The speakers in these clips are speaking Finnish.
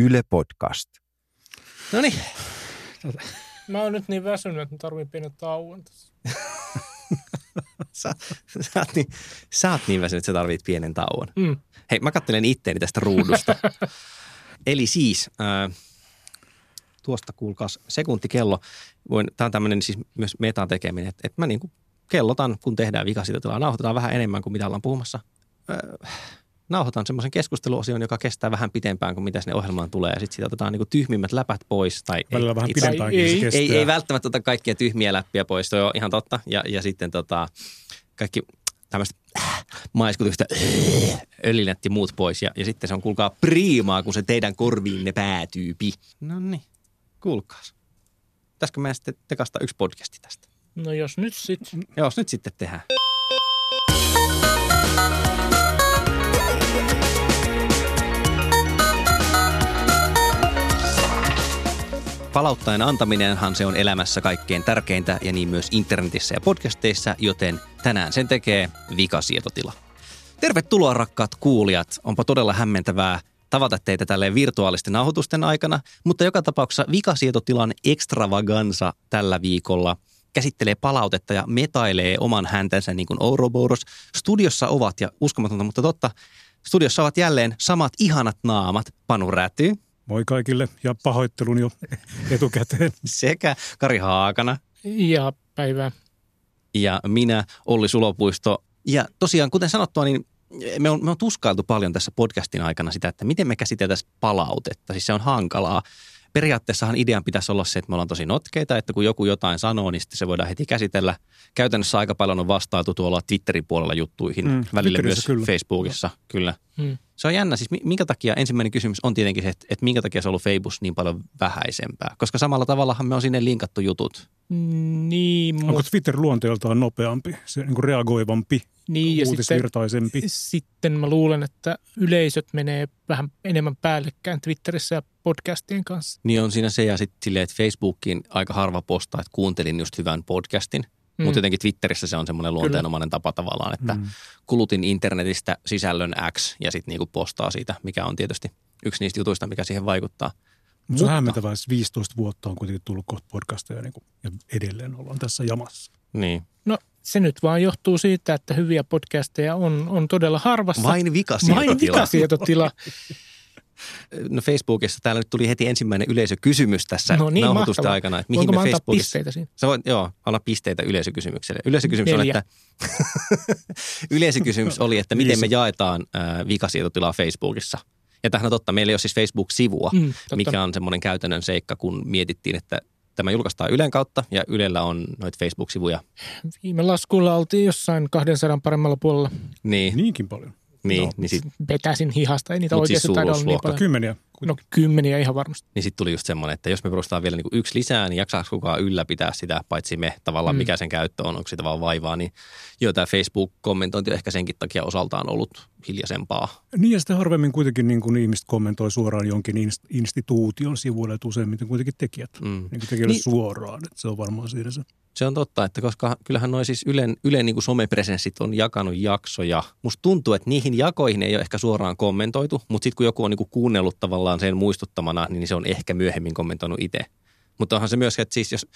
Yle Podcast. No niin. Mä oon nyt niin väsynyt, että mä tarvitsen pienen tauon tässä. Sä oot niin väsynyt, että sä tarvit pienen tauon. Mm. Hei, mä katselen itteeni tästä ruudusta. Eli siis, tuosta kuulkaas sekuntikello. Tää on tämmöinen siis myös metan tekeminen, että mä niinku kellotan, kun tehdään vikasitotilaa. Nauhoitetaan vähän enemmän kuin mitä ollaan puhumassa. Nauhoitan semmoisen keskusteluosion, joka kestää vähän pitempään kuin mitä sinne ohjelmaan tulee. Ja sitten siitä otetaan niinku tyhmimmät läpät pois. Tai välillä vähän pidempäänkin se kestää. Ei välttämättä ota kaikkia tyhmiä läppiä pois, toi on ihan totta. Ja sitten kaikki tämmöistä maiskutuksista ölinät ja muut pois. Ja sitten se on, kuulkaa, priimaa, kun se teidän korviinne päätyypi. No niin, kuulkaas. Pitäisikö meidän sitten tekastaa yksi podcasti tästä? No jos nyt sitten. Jos nyt sitten tehdään. Palautteen antaminenhan se on elämässä kaikkein tärkeintä ja niin myös internetissä ja podcasteissa, joten tänään sen tekee vikasietotila. Tervetuloa rakkaat kuulijat, onpa todella hämmentävää tavata teitä tälleen virtuaalisten nauhoitusten aikana, mutta joka tapauksessa vikasietotilan extravaganza tällä viikolla käsittelee palautetta ja metailee oman häntänsä niin kuin Ouroboros. Studiossa ovat, ja uskomatonta, mutta totta, studiossa ovat jälleen samat ihanat naamat, Panu Räty. Moi kaikille ja pahoittelun jo etukäteen. Sekä Kari Haakana. Ja päivää. Ja minä, Olli Sulopuisto. Ja tosiaan, kuten sanottua, niin me on tuskailtu paljon tässä podcastin aikana sitä, että miten me käsiteltäisiin palautetta. Siis se on hankalaa. Periaatteessahan idean pitäisi olla se, että me ollaan tosi notkeita, että kun joku jotain sanoo, niin sitten se voidaan heti käsitellä. Käytännössä aika paljon on vastailtu tuolla Twitterin puolella juttuihin, välillä myös kyllä. Facebookissa. Kyllä. Mm. Se on jännä, siis minkä takia, ensimmäinen kysymys on tietenkin se, että minkä takia se on ollut Facebook niin paljon vähäisempää. Koska samalla tavallahan me on sinne linkattu jutut. Niin, mutta... Onko Twitter luonteeltaan nopeampi, se niin kuin reagoivampi, niin, uutisvirtaisempi? Sitten mä luulen, että yleisöt menee vähän enemmän päällekkäin Twitterissä ja podcastien kanssa. Niin on siinä se, ja sitten silleen, että Facebookiin aika harva postaa, että kuuntelin just hyvän podcastin. Mutta jotenkin Twitterissä se on semmoinen luonteenomainen tapa tavallaan, että kulutin internetistä sisällön X ja sitten niinku postaa siitä, mikä on tietysti yksi niistä jutuista, mikä siihen vaikuttaa. Mutta se on hämmentävää, 15 vuotta on kuitenkin tullut kohta podcasteja niinku, ja edelleen ollaan tässä jamassa. Niin. No se nyt vaan johtuu siitä, että hyviä podcasteja on todella harvassa. Vain vikasietotila. No Facebookissa täällä nyt tuli heti ensimmäinen yleisökysymys tässä nauhoitusten aikana. Että mihin me Facebookissa... pisteitä siinä? Sä voit, anna pisteitä yleisökysymykselle. Yleisökysymys oli, että miten me jaetaan vikasietotilaa Facebookissa. Ja tämähän on totta, meillä ei ole siis Facebook-sivua, mikä on semmoinen käytännön seikka, kun mietittiin, että tämä julkaistaan Ylen kautta ja Ylellä on noita Facebook-sivuja. Viime laskulla oltiin jossain 200 paremmalla puolella. Niin. Niinkin paljon. Niin, no, niin vetäisin hihasta, ei niitä oikeasti siis taida olla niin paljon. Kymmeniä. No kymmeniä ihan varmasti. Niin sitten tuli just semmoinen, että jos me perustaan vielä niin kuin yksi lisää, niin jaksaako kukaan ylläpitää sitä, paitsi me tavallaan mikä sen käyttö on, onko sitä vaan vaivaa. Niin joo, tämä Facebook-kommentointi on ehkä senkin takia osaltaan ollut hiljaisempaa. Niin ja sitten harvemmin kuitenkin niin kuin ihmiset kommentoi suoraan jonkin instituution sivuille, että useimmiten kuitenkin tekijät niin tekijälle suoraan, että se on varmaan siinä se. Se on totta, että koska kyllähän nuo siis Ylen niin kuin somepresenssit on jakanut jaksoja. Musta tuntuu, että niihin jakoihin ei ole ehkä suoraan kommentoitu, mutta sitten kun joku on niin kuin kuunnellut tavallaan sen muistuttamana, niin se on ehkä myöhemmin kommentoinut itse. Mutta onhan se myös, että siis jos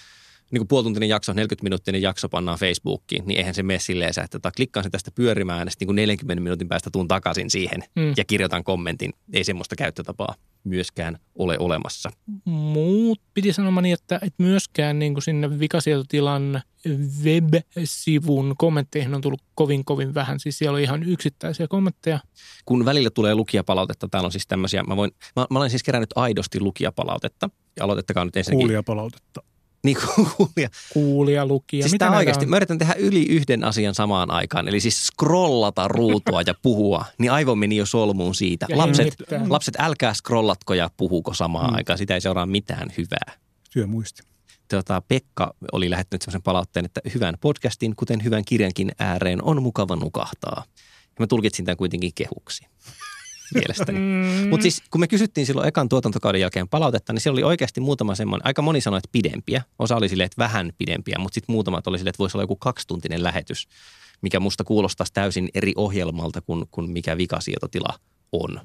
niin kuin puolituntinen jakso, 40-minuuttinen jakso pannaan Facebookiin, niin eihän se mene silleen, että klikkaan se tästä pyörimään ja sitten niin kuin 40 minuutin päästä tuun takaisin siihen ja kirjoitan kommentin. Ei semmoista käyttötapaa myöskään ole olemassa. Muut piti sanomani, että myöskään niin kuin sinne vikasietotilan web-sivun kommentteihin on tullut kovin vähän. Siis siellä on ihan yksittäisiä kommentteja. Kun välillä tulee lukijapalautetta, täällä on siis tämmöisiä, mä olen siis kerännyt aidosti lukijapalautetta. Ja aloitettakaa nyt ensinnäkin. Kuulijapalautetta. Niin kuulija, lukija. Siis mitä tämä oikeasti, mä yritän tehdä yli yhden asian samaan aikaan, eli siis scrollata ruutua ja puhua, niin aivo meni jo solmuun siitä. Lapset, älkää scrollatko ja puhuko samaan aikaan, sitä ei seuraa mitään hyvää. Työmuisti. Pekka oli lähettänyt sellaisen palautteen, että hyvän podcastin, kuten hyvän kirjankin ääreen, on mukava nukahtaa. Ja mä tulkitsin tämän kuitenkin kehuksi. Mielestäni. Mutta siis kun me kysyttiin silloin ekan tuotantokauden jälkeen palautetta, niin siellä oli oikeasti muutama semmoinen, aika moni sanoi, että pidempiä. Osa oli silleen, että vähän pidempiä, mutta sitten muutamat oli silleen, että voisi olla joku 2-tuntinen lähetys, mikä musta kuulostaisi täysin eri ohjelmalta kuin mikä vikasietotila on.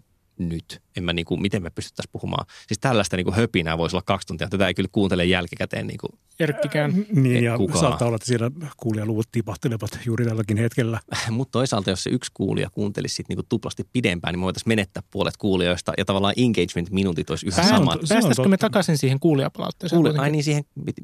nyt. En mä niinku, miten me pystyttäisiin puhumaan. Siis tällaista niinku höpinää voisi olla 2 tuntia. Tätä ei kyllä kuuntele jälkikäteen niinku. Erkkikään. Niin ja kukaan. Saattaa olla, että siellä kuulijaluvut tipahtelevat juuri tälläkin hetkellä. Mutta toisaalta, jos se yksi kuulija kuuntelisi sit niinku tuplasti pidempään, niin me voitaisiin menettää puolet kuulijoista ja tavallaan engagement-minuutit olisi yhä samat. Päästäisikö me takaisin siihen kuulijapalautteeseen?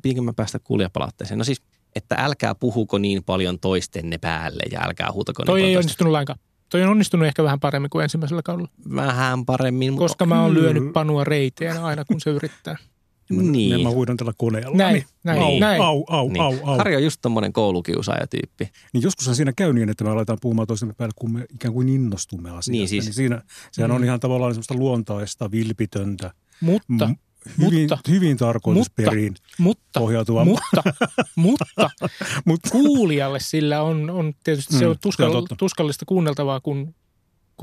Pidinkö mä päästä kuulijapalautteeseen? No siis, että älkää puhuko niin paljon toistenne päälle ja älkää huutako niin paljon toistenne. Toi ei onnistunut lainkaan. Toi on onnistunut ehkä vähän paremmin kuin ensimmäisellä kaudella. Vähän paremmin. Koska mä oon lyönyt Panua reiteen aina, kun se yrittää. Niin. Mä huidon tällä koneella. Näin. Au. Kari on just tommonen koulukiusaajatyyppi. Niin joskushan siinä käy niin, että me aletaan puhumaan toisemme päälle, kun me ikään kuin innostumme asiasta. Niin siis. Niin sehän on ihan tavallaan semmoista luontaista, vilpitöntä. Hyvin tarkoitusperiin pohjautuva. Mutta kuulijalle sillä on tietysti se on tuskallista kuunneltavaa, kun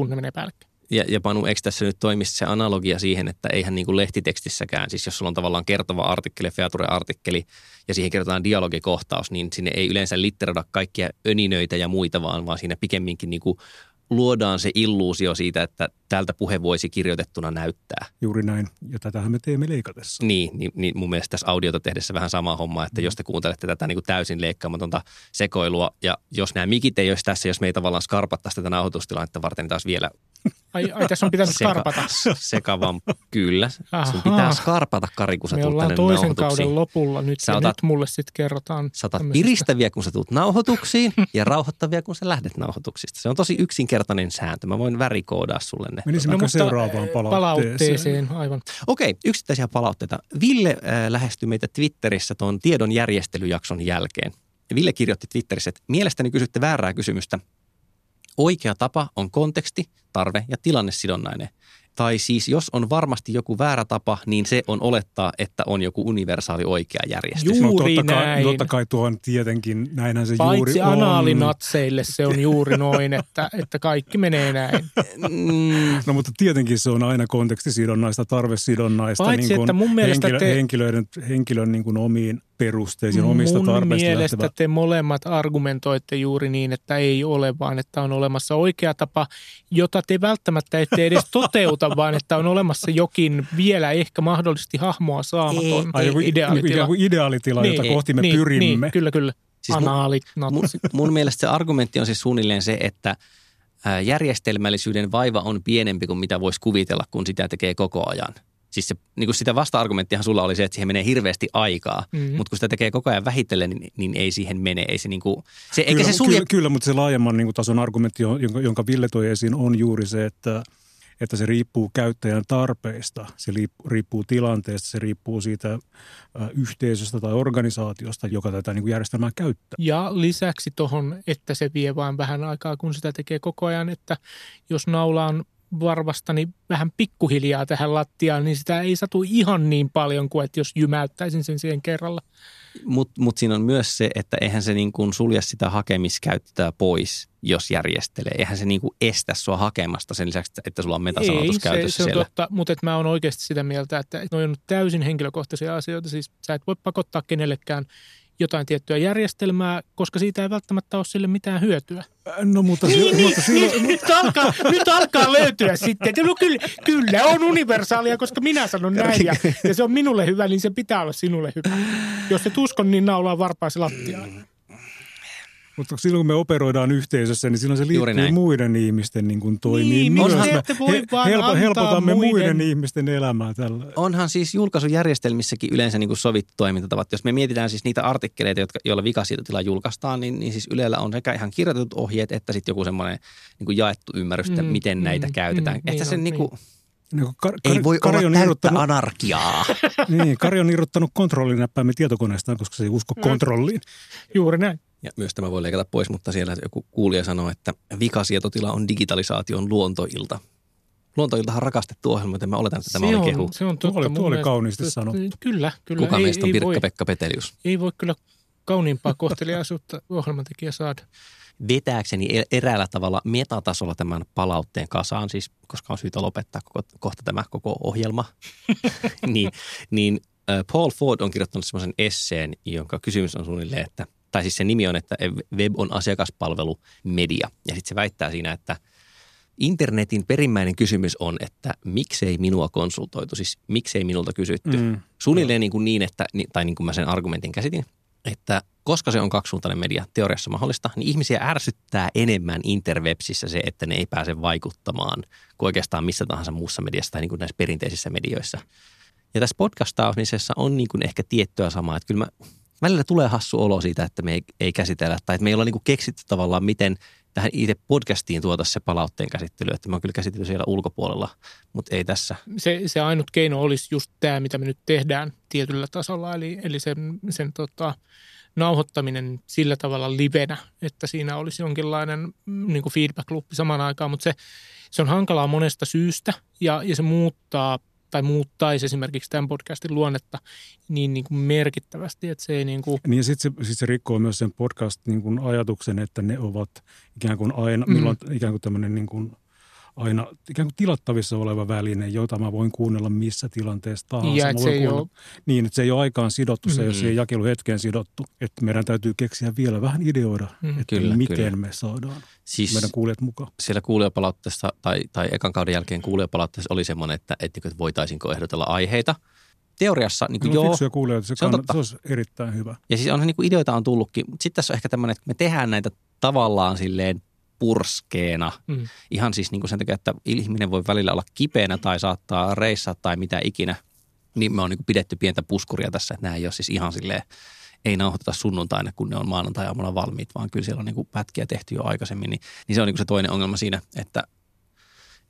ne menee päällekkäin. Ja Panu, eikö tässä nyt toimisi se analogia siihen, että eihän niin kuin lehtitekstissäkään, siis jos sulla on tavallaan kertova artikkeli, feature-artikkeli ja siihen kerrotaan dialogikohtaus, niin sinne ei yleensä litteroida kaikkia öninöitä ja muita, vaan siinä pikemminkin niin kuin luodaan se illuusio siitä, että tältä puhe voisi kirjoitettuna näyttää. Juuri näin. Ja tätähän me teemme leikatessa. Niin mun mielestä tässä audiota tehdessä vähän sama homma, että jos te kuuntelette tätä niin kuin täysin leikkaamatonta sekoilua, ja jos nämä mikit ei olisi tässä, jos me ei tavallaan skarpattaisi tätä nauhoitustilannetta varten, niin taas vielä... Ai tässä on pitänyt skarpata. Sekavan, kyllä. Aha. Sun pitää skarpata, Kari, kun sä tulet tänne nauhoituksiin. Me ollaan toisen kauden lopulla nyt, ja nyt mulle sitten kerrotaan. Sä otat piristäviä, kun sä tulet nauhoituksiin, ja rauhoittavia, kun sä lähdet nauhoituksista. Se on tosi yksinkertainen sääntö. Mä voin värikoodaa sulle ne. Menisimmekö seuraavaan palautteeseen? Aivan. Okei, yksittäisiä palautteita. Ville lähestyi meitä Twitterissä tuon tiedon järjestelyjakson jälkeen. Ville kirjoitti Twitterissä, että mielestäni kysytte väärää kysymystä. Oikea tapa on konteksti, tarve ja tilannesidonnainen. Tai siis jos on varmasti joku väärä tapa, niin se on olettaa, että on joku universaali oikea järjestys. Juuri no, näin. Totta kai tuo on tietenkin, näinhän se paitsi juuri on. Paitsi anaalinatseille se on juuri noin, että kaikki menee näin. No mutta tietenkin se on aina kontekstisidonnaista, tarvesidonnaista. Paitsi niin että mun mielestä henkilön niin kuin omiin perusteisiin, omista tarpeista lähtevä. Mun mielestä te molemmat argumentoitte juuri niin, että ei ole, vaan että on olemassa oikea tapa, jota te välttämättä ette edes toteuta. Vaan että on olemassa jokin vielä ehkä mahdollisesti hahmoa saamaton ideaalitila. Ideaalitila, jota kohti me pyrimme. Kyllä. Siis mun mielestä se argumentti on siis suunnilleen se, että järjestelmällisyyden vaiva on pienempi kuin mitä voisi kuvitella, kun sitä tekee koko ajan. Siis se, niin kuin sitä vasta-argumenttiahan sulla oli se, että siihen menee hirveästi aikaa, mutta kun sitä tekee koko ajan vähitellen, niin ei siihen mene. Ei se niin kuin, se, kyllä, eikä se sulje... kyllä, mutta se laajemman niin kuin tason argumentti, jonka Ville toi esiin, on juuri se, että se riippuu käyttäjän tarpeista, se riippuu tilanteesta, se riippuu siitä yhteisöstä tai organisaatiosta, joka tätä niin kuin järjestelmää käyttää. Ja lisäksi tuohon, että se vie vain vähän aikaa, kun sitä tekee koko ajan, että jos naulaan varvastani vähän pikkuhiljaa tähän lattiaan, niin sitä ei satu ihan niin paljon kuin, että jos jymäyttäisin sen siihen kerralla. Mut siinä on myös se, että eihän se niin kuin sulje sitä hakemiskäyttöä pois, jos järjestelee. Eihän se niin kuin estä sua hakemasta sen lisäksi, että sulla on metasanotus käytössä siellä. Ei, se on totta, mutta mä oon oikeasti sitä mieltä, että ne on täysin henkilökohtaisia asioita. Siis sä et voi pakottaa kenellekään jotain tiettyä järjestelmää, koska siitä ei välttämättä ole sille mitään hyötyä. No, mutta nyt alkaa löytyä sitten. No, kyllä on universaalia, koska minä sanon näin ja se on minulle hyvä, niin se pitää olla sinulle hyvä. Jos et usko, niin naulaa varpaasi lattiaan. Mutta silloin, kun me operoidaan yhteisössä, niin silloin se liittyy muiden ihmisten niin kuin toimiin. Niin, helpotamme muiden ihmisten elämää tällä. Onhan siis julkaisujärjestelmissäkin yleensä niin kuin sovittu toimintatavat. Jos me mietitään siis niitä artikkeleita, joilla vikasiirtotila julkaistaan, niin siis Ylellä on sekä ihan kirjoitetut ohjeet, että sitten joku semmoinen niin kuin jaettu ymmärrys, että miten näitä käytetään. Että se niin kuin... Ei voi olla täyttä anarkiaa. Niin, Kari on irrottanut kontrollinäppäimen tietokoneestaan, koska se ei usko kontrolliin. Juuri näin. Ja myös tämä voi leikata pois, mutta siellä joku kuulija sanoo, että vikasietotila on digitalisaation luontoilta. Luontoiltahan rakastettu ohjelma, joten mä oletan, että tämä oli kehu. Se on totta. Tuo oli kauniisti sanottu. Kyllä. Kuka meistä on Pirkka-Pekka Petelius? Ei voi kyllä kauniimpaa kohteliaisuutta ohjelmantekijä saada. Vetääkseni eräällä tavalla metatasolla tämän palautteen kasaan, siis koska on syytä lopettaa kohta tämä koko ohjelma, niin Paul Ford on kirjoittanut semmoisen esseen, jonka kysymys on suunnilleen, että tai siis se nimi on, että web on asiakaspalvelumedia. Ja sitten se väittää siinä, että internetin perimmäinen kysymys on, että miksei minua konsultoitu, siis miksei minulta kysytty. Suunnilleen niin, että, tai niin kuin mä sen argumentin käsitin, että koska se on kaksisuuntainen media teoriassa mahdollista, niin ihmisiä ärsyttää enemmän interwebsissä se, että ne ei pääse vaikuttamaan kuin oikeastaan missä tahansa muussa mediassa tai niin kuin näissä perinteisissä medioissa. Ja tässä podcast-taustamisessa on niin kuin ehkä tiettyä samaa, että kyllä mä, välillä tulee hassu olo siitä, että me ei käsitellä tai että me ei olla niin kuin keksitty tavallaan, miten tähän itse podcastiin tuotaisiin se palautteen käsittely, että mä oon kyllä käsitellyt siellä ulkopuolella, mutta ei tässä. Se ainut keino olisi just tämä, mitä me nyt tehdään tietyllä tasolla, eli sen nauhoittaminen sillä tavalla livenä, että siinä olisi jonkinlainen niin kuin feedback-loopi samaan aikaan, mutta se on hankalaa monesta syystä ja se muuttaa tai muuttaisi esimerkiksi tämän podcastin luonnetta niin kuin merkittävästi, että se ei niin kuin... Niin ja sitten se rikkoo myös sen podcast-ajatuksen, niin että ne ovat ikään kuin aina, milloin ikään kuin tämmöinen niin kuin aina ikään kuin tilattavissa oleva väline, jota mä voin kuunnella missä tilanteessa tahansa. Ja että niin, että se ei ole aikaan sidottu, se ei ole siihen jakeluhetkeen sidottu. Että meidän täytyy keksiä vielä vähän ideoida, että miten me saadaan siis meidän kuulijat mukaan. Siellä kuulijapalautteessa tai ekan kauden jälkeen kuulijapalautteessa oli semmoinen, että voitaisinko ehdotella aiheita. Teoriassa niin kuin joo, se olisi erittäin hyvä. Ja siis onhan niin kuin ideoita on tullutkin, mutta sitten tässä on ehkä tämmöinen, että me tehdään näitä tavallaan silleen purskeena. Ihan siis niin kuin sen takia, että ihminen voi välillä olla kipeänä tai saattaa reissata tai mitä ikinä. Niin me on niin kuin pidetty pientä puskuria tässä, että nämä ei ole siis ihan silleen, ei nauhoiteta sunnuntaina, kun ne on maanantai-aamuna valmiit, vaan kyllä siellä on niin kuin pätkiä tehty jo aikaisemmin. Niin se on niin kuin se toinen ongelma siinä,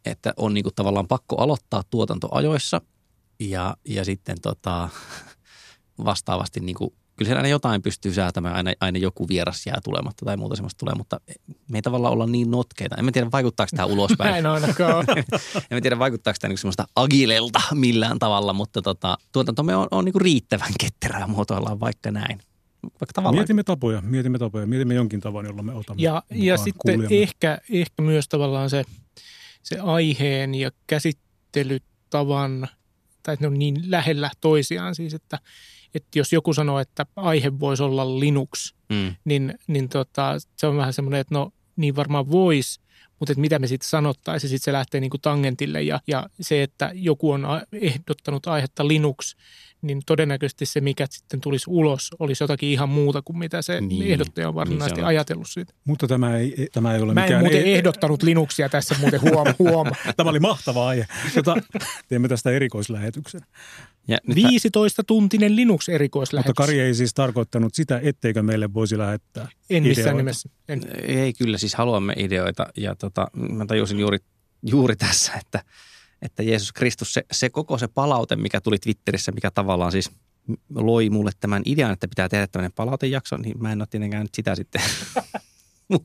että on niin kuin tavallaan pakko aloittaa tuotantoajoissa ja sitten vastaavasti niin kuin kyllä siellä aina jotain pystyy säätämään, aina joku vieras jää tulematta tai muuta semmoista tulee, mutta me ei tavallaan olla niin notkeita. En mä tiedä, vaikuttaako tämä ulospäin. En ainakaan. En tiedä, vaikuttaako tämä semmoista agilelta millään tavalla, mutta tuotantomme on niin kuin riittävän ketterää muotoillaan vaikka näin. Vaikka mietimme tapoja, mietimme jonkin tavan, jolla me otamme. Ja sitten ehkä myös tavallaan se aiheen ja käsittelytavan, tai ne on niin lähellä toisiaan siis, että jos joku sanoo, että aihe voisi olla Linux, niin se on vähän semmoinen, että no niin varmaan voisi, mutta että mitä me sitten sanottaisiin, sitten se lähtee niin kuin tangentille ja se, että joku on ehdottanut aihetta Linux, niin todennäköisesti se, mikä sitten tulisi ulos, olisi jotakin ihan muuta kuin mitä se ehdottaja on varsinaisesti ajatellut siitä. Mutta tämä ei ole mikään... Mä en muuten ehdottanut Linuxia tässä muuten huoma. Tämä oli mahtava aihe. Teemme tästä erikoislähetyksen. 15-tuntinen Linux-erikoislähetys. Mutta Kari ei siis tarkoittanut sitä, etteikö meille voisi lähettää ideoita. En missään nimessä. Ei kyllä, siis haluamme ideoita. Ja mä tajusin juuri tässä, että Jeesus Kristus, se koko se palaute, mikä tuli Twitterissä, mikä tavallaan siis loi mulle tämän idean, että pitää tehdä tämmöinen palautejakso, niin mä en ole tietenkään nyt sitä sitten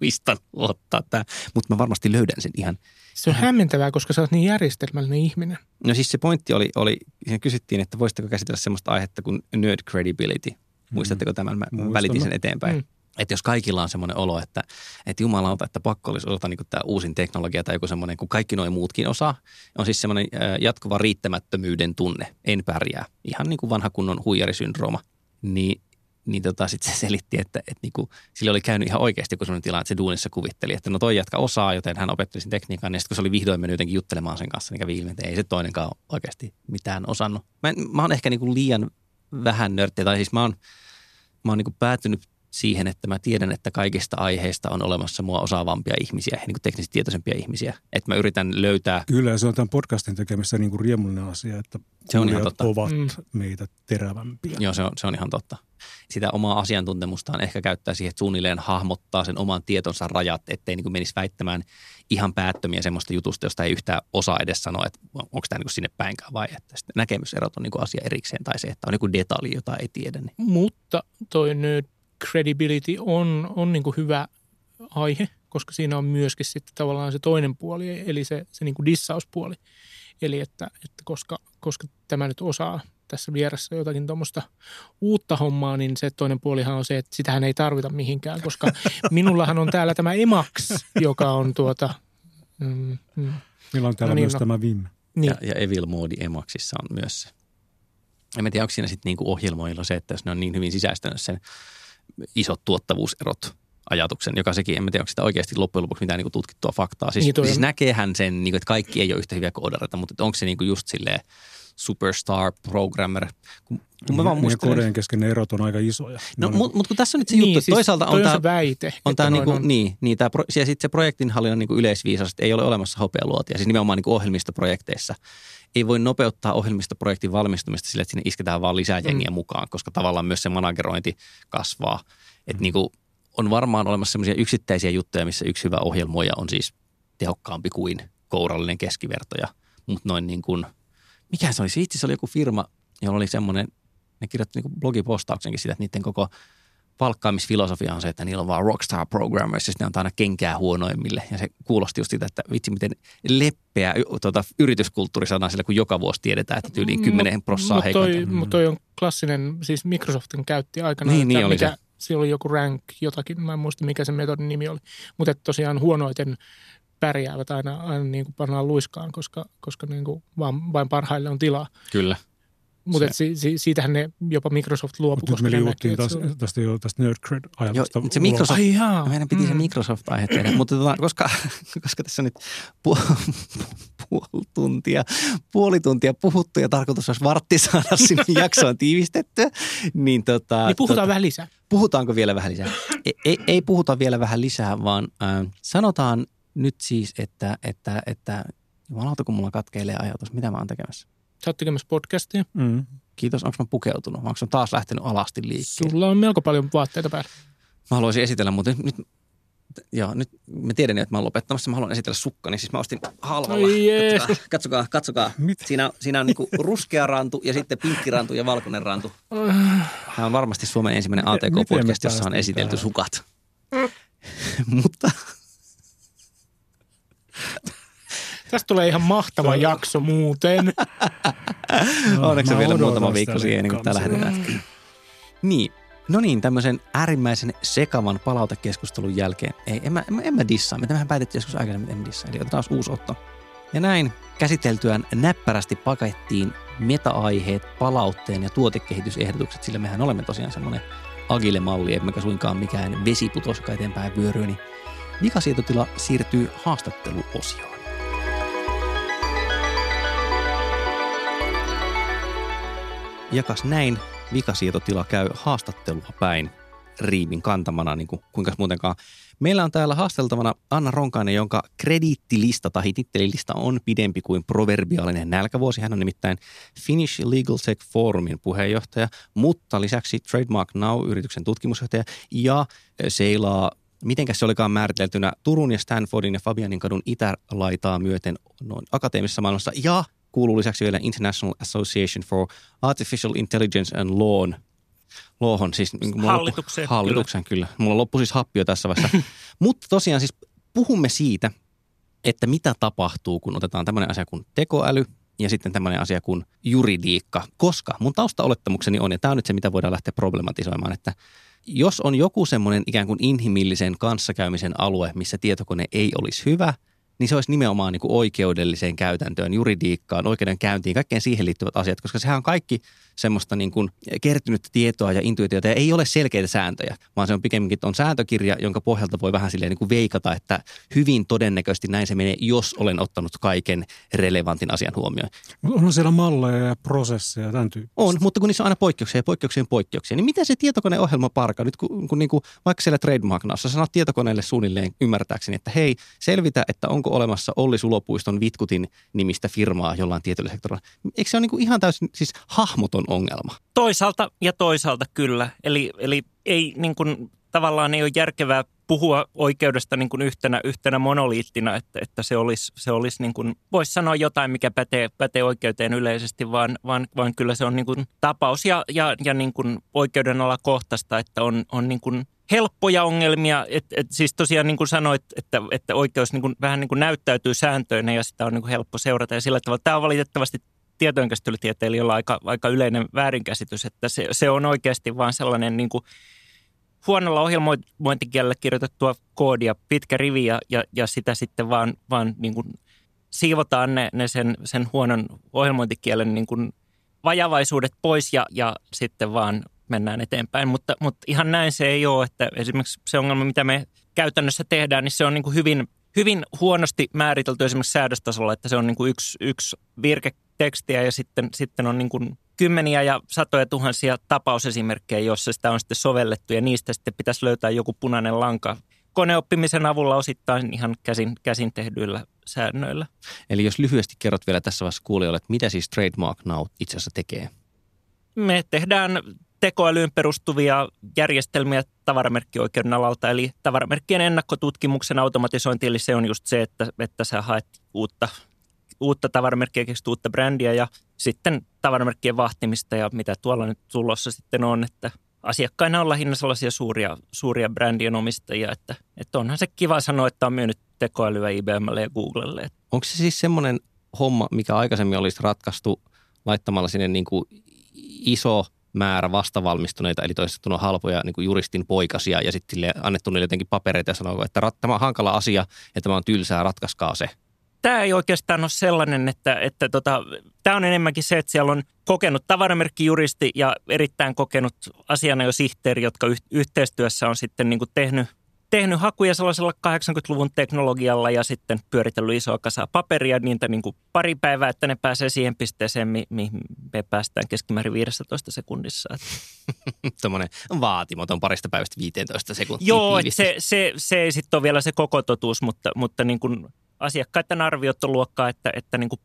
muistanut ottaa tämä. Mutta mä varmasti löydän sen ihan. Se on hämmentävää, koska sä oot niin järjestelmällinen ihminen. No siis se pointti oli kysyttiin, että voisitteko käsitellä semmoista aihetta kuin nerd credibility. Muistatteko tämän? Mä välitin sen eteenpäin. Että jos kaikilla on semmoinen olo, että jumalauta, että pakko olisi osata niin kuin tämä uusin teknologia tai joku semmoinen, kun kaikki nuo muutkin osaa, on siis semmoinen jatkuva riittämättömyyden tunne, en pärjää. Ihan niin kuin vanha kunnon huijarisyndrooma. Niin sitten se selitti, että niin kuin, sille oli käynyt ihan oikeasti, kun semmoinen tilanne, että se duunissa kuvitteli, että no toi jatka osaa, joten hän opetteli sen tekniikan. Ja sitten kun se oli vihdoin mennyt jotenkin juttelemaan sen kanssa, niin kävi ilmi, että ei se toinenkaan oikeasti mitään osannut. Mä oon ehkä niin kuin liian vähän nörttiä, tai siis mä oon niin kuin päätynyt siihen, että mä tiedän, että kaikista aiheista on olemassa mua osaavampia ihmisiä, niin kuin teknisesti tietoisempia ihmisiä. Että mä yritän löytää... Kyllä, se on tämän podcastin tekemisessä niin kuin riemullinen asia, että se on ihan totta. Ovat meitä terävämpiä. Joo, se on ihan totta. Sitä omaa asiantuntemustaan ehkä käyttää siihen, että suunnilleen hahmottaa sen oman tietonsa rajat, ettei niin kuin menisi väittämään ihan päättömiä semmoista jutusta, josta ei yhtään osaa edes sanoa, että onko tämä niin kuin sinne päinkään vai että näkemyserot on niin kuin asia erikseen tai se, että on joku detalji, jota ei tiedä. Niin. Mutta toi nyt credibility on niin kuin hyvä aihe, koska siinä on myöskin sitten tavallaan se toinen puoli, eli se niin kuin dissauspuoli. Eli että koska tämä nyt osaa tässä vieressä jotakin tuommoista uutta hommaa, niin se toinen puolihan on se, että sitähän ei tarvita mihinkään, koska minullahan on täällä tämä Emacs, joka on Meillä on täällä myös tämä Vim. Niin. Ja Evil-moodi Emacsissa on myös se. En tiedä, onko siinä sitten niin kuin ohjelmoilla se, että jos ne on niin hyvin sisäistänyt sen isot tuottavuuserot ajatuksen, joka sekin, en tiedä, onko sitä oikeasti loppujen lopuksi mitään niin tutkittua faktaa. Siis, niin siis näkeehän sen, niin kuin, että kaikki ei ole yhtä hyviä koodareita, mutta onko se niin kuin just silleen superstar, programmer, kun mä vaan muistan. Ja koodien kesken ne erot on aika isoja. No, mutta kun tässä on nyt se juttu, niin, että toisaalta siis, on tämä väite. On tämä niin kuin, niin tämä, ja sitten se projektinhallinnan niin yleisviisaus, ei ole olemassa hopealuotia, siis nimenomaan niin ohjelmistoprojekteissa. Ei voi nopeuttaa ohjelmistoprojektin valmistumista sillä, että sinne isketään vaan lisää jengiä mukaan, koska tavallaan myös se managerointi kasvaa. Että niin kuin on varmaan olemassa semmoisia yksittäisiä juttuja, missä yksi hyvä ohjelmoija on siis tehokkaampi kuin kourallinen keskivertoja. Mutta noin niin kuin, mikä se oli? Se itse oli joku firma, jolla oli semmoinen, ne kirjoitti niin blogipostauksenkin sitä, että niiden koko palkkaamisfilosofia on se, että niillä on vaan rockstar programmers ja ne antaa aina kenkää huonoimmille. Ja se kuulosti just siitä, että vitsi miten leppeä yrityskulttuuri saadaan sillä, kun joka vuosi tiedetään, että yli 10% heikointa. Mutta toi on klassinen, siis Microsoftin käytti aikanaan, niin, että mikä, siellä oli joku rank jotakin, mä en muista mikä se metodin nimi oli. Mutta tosiaan huonoiten pärjäävät aina niin kuin pannaan luiskaan, koska niin kuin vain parhaille on tilaa. Kyllä. Mutta siitähän ne jopa Microsoft luopui. Nyt me liuuttiin tästä nerdcred-ajatusta. Se Microsoft, meidän piti se Microsoft-aihe tehdä, mutta koska tässä nyt puoli tuntia puhuttu ja tarkoitus olisi vartti saada sinne jaksoon tiivistettyä, niin niin puhutaan vähän lisää. Puhutaanko vielä vähän lisää? Ei puhuta vielä vähän lisää, vaan sanotaan nyt siis, että jumalauta kun mulla katkeilee ajatus, mitä mä oon tekemässä? Sä oot tekemässä podcastia. Kiitos. Onko mä pukeutunut? Onko mä taas lähtenyt alasti liikkeelle? Sulla on melko paljon vaatteita päällä. Mä haluaisin esitellä, mutta nyt mä tiedän jo, että mä oon lopettamassa. Mä haluan esitellä sukkani. Siis mä ostin halvalla. Katsokaa. Siinä on niinku ruskea rantu ja sitten pinkki rantu ja valkoinen rantu. Tämä on varmasti Suomen ensimmäinen ATK-podcast, jossa on esitelty sukat. Mutta tästä tulee ihan mahtava jakso muuten. Onneksi on vielä muutama viikko siihen, niin kuin tää lähdetään. Niin. No niin, tämmöisen äärimmäisen sekavan palautekeskustelun jälkeen. Ei, en mä dissaa. Me tämähän päätettiin joskus aikaisemmin, en dissaa. Eli otetaan uusi otto. Ja näin käsiteltyään näppärästi pakettiin meta-aiheet, palautteen ja tuotekehitysehdotukset, sillä mehän olemme tosiaan semmoinen agile-malli, emmekä suinkaan mikään vesiputos, joka eteenpäin vyöryy, niin vikasietotila siirtyy haastatteluosioon. Jakas näin, vikasietotila käy haastattelua päin riimin kantamana, niin kuin kuinka muutenkaan. Meillä on täällä haasteltavana Anna Ronkainen, jonka krediittilista tai tittelilista on pidempi kuin proverbiaalinen nälkävuosi. Hän on nimittäin Finnish Legal Tech Forumin puheenjohtaja, mutta lisäksi Trademark Now-yrityksen tutkimusjohtaja ja seilaa, mitenkäs se olikaan määriteltynä, Turun ja Stanfordin ja Fabianin kadun itälaitaa myöten noin akateemisessa maailmassa ja kuuluu lisäksi vielä International Association for Artificial Intelligence and Lawhon, siis hallituksen kyllä. Mulla loppu siis happio tässä vaiheessa. Mutta tosiaan siis puhumme siitä, että mitä tapahtuu, kun otetaan tämmöinen asia kuin tekoäly ja sitten tämmöinen asia kuin juridiikka. Koska mun taustaolettamukseni on, ja tämä on nyt se, mitä voidaan lähteä problematisoimaan, että jos on joku semmoinen ikään kuin inhimillisen kanssakäymisen alue, missä tietokone ei olisi hyvä, niin se olisi nimenomaan niin kuin oikeudelliseen käytäntöön, juridiikkaan, oikeudenkäyntiin, kaikkeen siihen liittyvät asiat, koska sehän on kaikki semmoista niin kuin kertynyttä tietoa ja intuitiota, ja ei ole selkeitä sääntöjä, vaan se on pikemminkin on sääntökirja, jonka pohjalta voi vähän silleen niin kuin veikata, että hyvin todennäköisesti näin se menee, jos olen ottanut kaiken relevantin asian huomioon. On siellä malleja ja prosesseja ja tämän tyyppistä. On, mutta kun niissä on aina poikkeuksia, niin mitä se tietokoneohjelma parkaa? Nyt kun niin kuin vaikka siellä Trademark Nowssa sanot tietokoneelle suunnilleen ymmärtääkseni, että hei, selvitä, että onko olemassa Olli Sulopuiston Vitkutin nimistä firmaa jollain tietyllä sektorilla. Eikö se ole niin kuin ihan täysin siis hahmoton ongelma? Toisaalta ja toisaalta kyllä. Eli ei niin kuin, tavallaan ei ole järkevää puhua oikeudesta niin kuin yhtenä monoliittina, että se olisi niin kuin, voisi sanoa jotain, mikä pätee oikeuteen yleisesti, vaan kyllä se on niin kuin tapaus ja niin kuin oikeudenalakohtaista, että on niin kuin helppoja ongelmia, siis tosiaan niin kuin sanoit, että oikeus niin kuin, vähän niin kuin näyttäytyy sääntöinä ja sitä on niin kuin helppo seurata ja sillä tavalla. Tämä on valitettavasti tietojenkäsittelytieteilijöillä aika yleinen väärinkäsitys, että se on oikeasti vaan sellainen niin kuin huonolla ohjelmointikielellä kirjoitettua koodia, pitkä rivi ja sitä sitten vaan niin kuin siivotaan ne sen huonon ohjelmointikielen niin kuin vajavaisuudet pois ja sitten vaan mennään eteenpäin. Mutta ihan näin se ei ole, että esimerkiksi se ongelma, mitä me käytännössä tehdään, niin se on niin kuin hyvin huonosti määritelty esimerkiksi säädöstasolla, että se on niin kuin yksi virke tekstiä ja sitten on niin kuin kymmeniä ja satoja tuhansia tapausesimerkkejä, joissa sitä on sitten sovellettu ja niistä sitten pitäisi löytää joku punainen lanka koneoppimisen avulla osittain ihan käsin tehdyillä säännöillä. Eli jos lyhyesti kerrot vielä tässä vaiheessa kuulijoille, että mitä siis Trademark Now itse asiassa tekee? Me tehdään tekoälyyn perustuvia järjestelmiä tavaramerkkioikeuden alalta, eli tavaramerkkien ennakkotutkimuksen automatisointi, eli se on just se, että sä haet uutta tavaramerkkiä, keksit uutta brändiä ja sitten tavaramerkkien vahtimista ja mitä tuolla nyt tulossa sitten on, että asiakkaina on lähinnä sellaisia suuria brändien omistajia, että onhan se kiva sanoa, että on myynyt tekoälyä IBMlle ja Googlelle. Onko se siis semmoinen homma, mikä aikaisemmin olisi ratkaistu laittamalla sinne niin kuin iso määrä vastavalmistuneita, eli toistettuna halpoja niin kuin juristin poikasia ja sitten annettu niille jotenkin papereita ja sanoo, että tämä on hankala asia ja tämä on tylsää, ratkaiskaa se. Tämä ei oikeastaan ole sellainen, että tämä on enemmänkin se, että siellä on kokenut tavaramerkkijuristi ja erittäin kokenut asianajosihteeri, jotka yhteistyössä on sitten niin kuin tehnyt hakuja sellaisella 80-luvun teknologialla ja sitten pyöritellyt isoa kasaa paperia niitä niin kuin pari päivää, että ne pääsee siihen pisteeseen, mihin me päästään keskimäärin 15 sekunnissa. Tuommoinen vaatimaton parista päivästä 15 sekuntia. Joo, se ei sitten ole vielä se koko totuus, mutta niin kuin asiakkaiden arviot on luokkaa, että niin kuin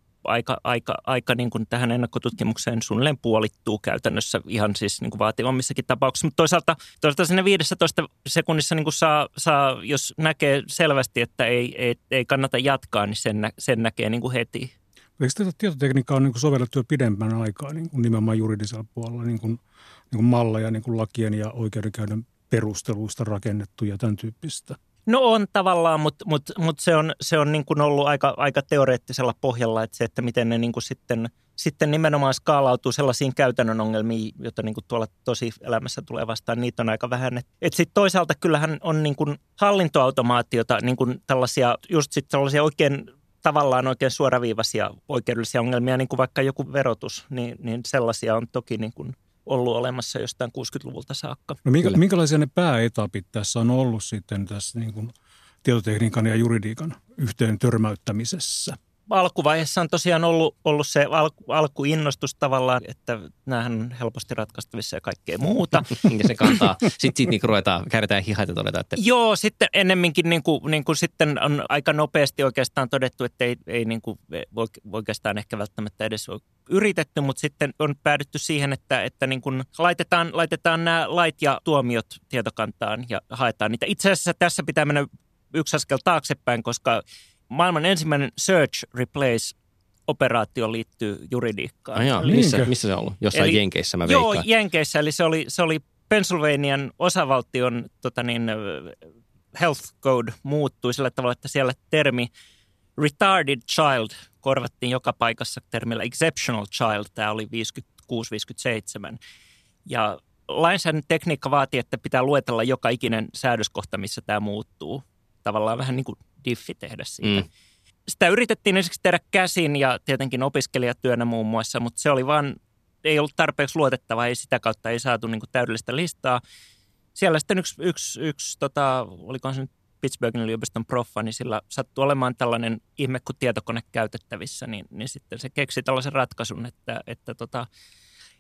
aika niin kuin tähän ennakkotutkimukseen suunnilleen puolittuu käytännössä ihan siis niin kuin vaativammissakin tapauksissa. Mutta toisaalta sinne 15 sekunnissa niin kuin saa, jos näkee selvästi, että ei kannata jatkaa, niin sen näkee niin kuin heti. Eikö tätä tietotekniikkaa on niin kuin sovellettu jo pidempään aikaa niin kuin nimenomaan juridisella puolella, niin kuin malleja niin kuin lakien ja oikeudenkäynnin perusteluista rakennettu ja tämän tyyppistä? No on tavallaan, mutta se on niin kuin ollut aika teoreettisella pohjalla, että se, että miten ne niin kuin sitten nimenomaan skaalautuu sellaisiin käytännön ongelmiin, joita niin kuin tuolla tosielämässä tulee vastaan, niitä on aika vähän. Et sitten toisaalta kyllähän on niin kuin hallintoautomaatiota, niin kuin tällaisia, just sitten sellaisia oikein suoraviivaisia oikeudellisia ongelmia, niin kuin vaikka joku verotus, niin sellaisia on toki niin kuin ollut olemassa jostain 60-luvulta saakka. No minkälaisia ne pääetapit tässä on ollut sitten tässä niin kuin tietotekniikan ja juridiikan yhteen törmäyttämisessä? Alkuvaiheessa on tosiaan ollut se alkuinnostus tavallaan, että näähän on helposti ratkaistavissa ja kaikkea muuta. Ja se kantaa. Sitten niin ruvetaan, kääritään hihat ja todetaan, että... Joo, sitten ennemminkin niin kuin sitten on aika nopeasti oikeastaan todettu, että ei niin kuin oikeastaan ehkä välttämättä edes ole yritetty, mutta sitten on päädytty siihen, että niin kuin laitetaan nämä lait ja tuomiot tietokantaan ja haetaan niitä. Itse asiassa tässä pitää mennä yksi askel taaksepäin, koska maailman ensimmäinen search replace -operaatio liittyy juridiikkaan. No joo, missä se on ollut? Jossain eli, Jenkeissä mä veikkaan. Joo, Jenkeissä. Eli se oli Pennsylvanian osavaltion health code muuttui sillä tavalla, että siellä termi retarded child korvattiin joka paikassa termillä exceptional child. Tämä oli 56-57. Ja lainsäädäntötekniikka vaatii, että pitää luetella joka ikinen säädöskohta, missä tämä muuttuu. Tavallaan vähän niin kuin diffi tehdä siitä. Mm. Sitä yritettiin ensiksi tehdä käsin ja tietenkin opiskelijatyönä muun muassa, mutta se oli vaan, ei ollut tarpeeksi luotettavaa, ei sitä kautta ei saatu niin kuin täydellistä listaa. Siellä sitten yksi olikohan se nyt Pittsburghin yliopiston proffa, niin sillä sattui olemaan tällainen ihme, kun tietokone käytettävissä, niin sitten se keksi tällaisen ratkaisun, että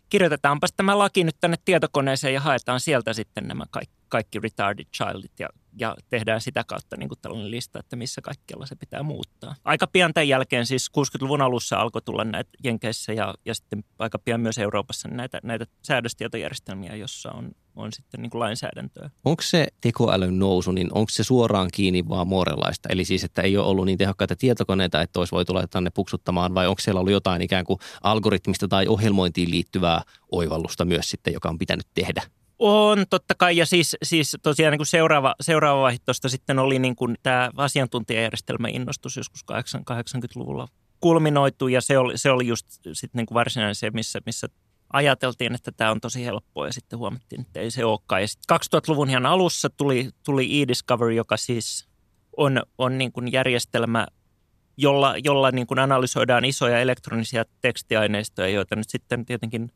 kirjoitetaanpas tämä laki nyt tänne tietokoneeseen ja haetaan sieltä sitten nämä kaikki retarded childit ja tehdään sitä kautta niin kuin tällainen lista, että missä kaikkialla se pitää muuttaa. Aika pian tämän jälkeen, siis 60-luvun alussa alkoi tulla näitä Jenkeissä ja sitten aika pian myös Euroopassa näitä säädöstietojärjestelmiä, jossa on sitten niin kuin lainsäädäntöä. Onko se tekoälyn nousu, niin onko se suoraan kiinni vaan moorelaista? Eli siis, että ei ole ollut niin tehokkaita tietokoneita, että olisi voitu laittaa ne puksuttamaan, vai onko siellä ollut jotain ikään kuin algoritmista tai ohjelmointiin liittyvää oivallusta myös sitten, joka on pitänyt tehdä? On, totta kai. Ja siis tosiaan niin kuin seuraava vaihe tuosta sitten oli niin kuin tämä asiantuntijajärjestelmän innostus joskus 80-luvulla kulminoitu. Ja se oli just sitten niin kuin varsinainen se, missä ajateltiin, että tämä on tosi helppoa ja sitten huomattiin, että ei se olekaan. Ja sitten 2000-luvun ihan alussa tuli e-discovery, joka siis on niin kuin järjestelmä, jolla niin kuin analysoidaan isoja elektronisia tekstiaineistoja, joita nyt sitten tietenkin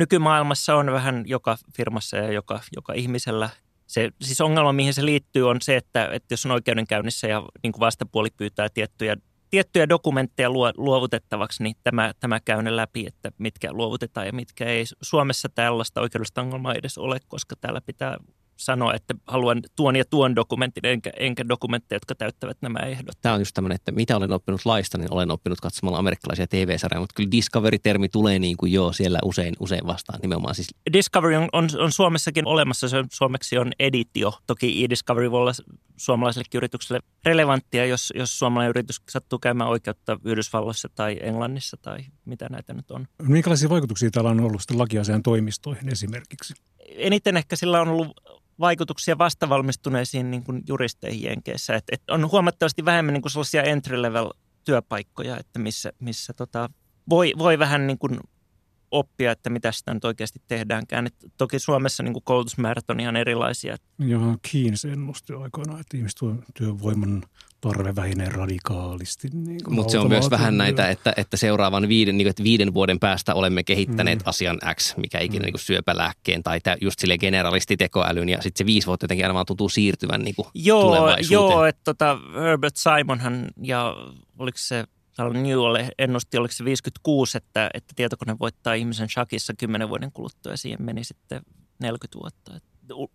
nykymaailmassa on vähän joka firmassa ja joka ihmisellä. Se, siis ongelma, mihin se liittyy, on se, että jos on oikeudenkäynnissä ja niin kuin vastapuoli pyytää tiettyjä dokumentteja luovutettavaksi, niin tämä käy ne läpi, että mitkä luovutetaan ja mitkä ei. Suomessa tällaista oikeudellista ongelmaa ei edes ole, koska täällä pitää sanoa, että haluan tuon ja tuon dokumentin, enkä dokumentteja, jotka täyttävät nämä ehdot. Tämä on just tämmöinen, että mitä olen oppinut laista, niin olen oppinut katsomalla amerikkalaisia TV-sarjoja, mutta kyllä Discovery-termi tulee niin kuin joo siellä usein vastaan nimenomaan. Siis Discovery on Suomessakin olemassa, se suomeksi on editio. Toki e-Discovery voi olla suomalaisellekin yritykselle relevanttia, jos suomalainen yritys sattuu käymään oikeutta Yhdysvalloissa tai Englannissa tai mitä näitä nyt on. Minkälaisia vaikutuksia täällä on ollut sitten lakiasian toimistoihin esimerkiksi? Eniten ehkä sillä on ollut vaikutuksia vastavalmistuneisiin niin kuin juristeihin Jenkeissä. Et on huomattavasti vähemmän niin kuin sellaisia entry-level-työpaikkoja, että missä voi vähän niin kuin oppia, että mitä sitä nyt oikeasti tehdäänkään. Et toki Suomessa niin kuin koulutusmäärät on ihan erilaisia. Johan Keynes ennusti aikoinaan, että ihmistyövoiman tarve vähenee radikaalisti. Niin mutta se on myös vähän näitä, että seuraavan viiden vuoden päästä olemme kehittäneet asian X, mikä ikinä niin kuin syöpälääkkeen tai just sille generalistitekoälyn ja sitten se 5 vuotta jotenkin aina vaan tuntuu siirtyvän niin kuin tulevaisuuteen. Joo, että Herbert Simonhan ja oliko se Newell ennusti, oliko se 56, että tietokone voittaa ihmisen shakissa 10 vuoden kuluttua ja siihen meni sitten 40 vuotta.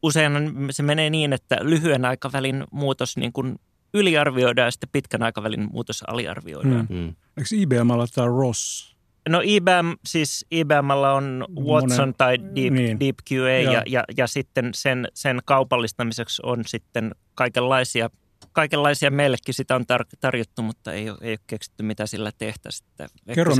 Usein se menee niin, että lyhyen aikavälin muutos niin kuin yliarvioidaan ja sitten pitkän aikavälin muutos aliarvioidaan. Eikö IBM:llä tämä Ross? No IBM:llä on Watson tai DeepQA ja sitten sen kaupallistamiseksi on sitten kaikenlaisia meillekin sitä on tarjottu, mutta ei ole keksitty, mitä sillä tehtäisiin. Kerro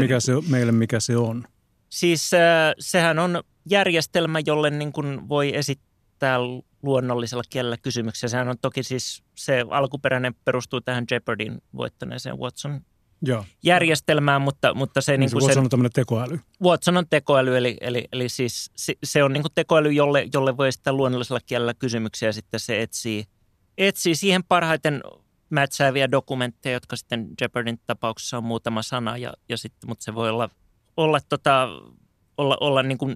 mikä se on. Siis sehän on järjestelmä, jolle niin kuin voi esittää luonnollisella kielellä kysymyksiä. Sehän on toki siis, se alkuperäinen perustuu tähän Jeopardyn voittaneeseen Watson-järjestelmään, mutta se niin kuin Watson on tämmöinen tekoäly. Watson on tekoäly, eli siis se on niin kuin tekoäly, jolle voi esittää luonnollisella kielellä kysymyksiä, ja sitten se etsii siihen parhaiten mätsääviä dokumentteja, jotka sitten Jeopardyn tapauksessa on muutama sana, ja sitten, mutta se voi olla niin kuin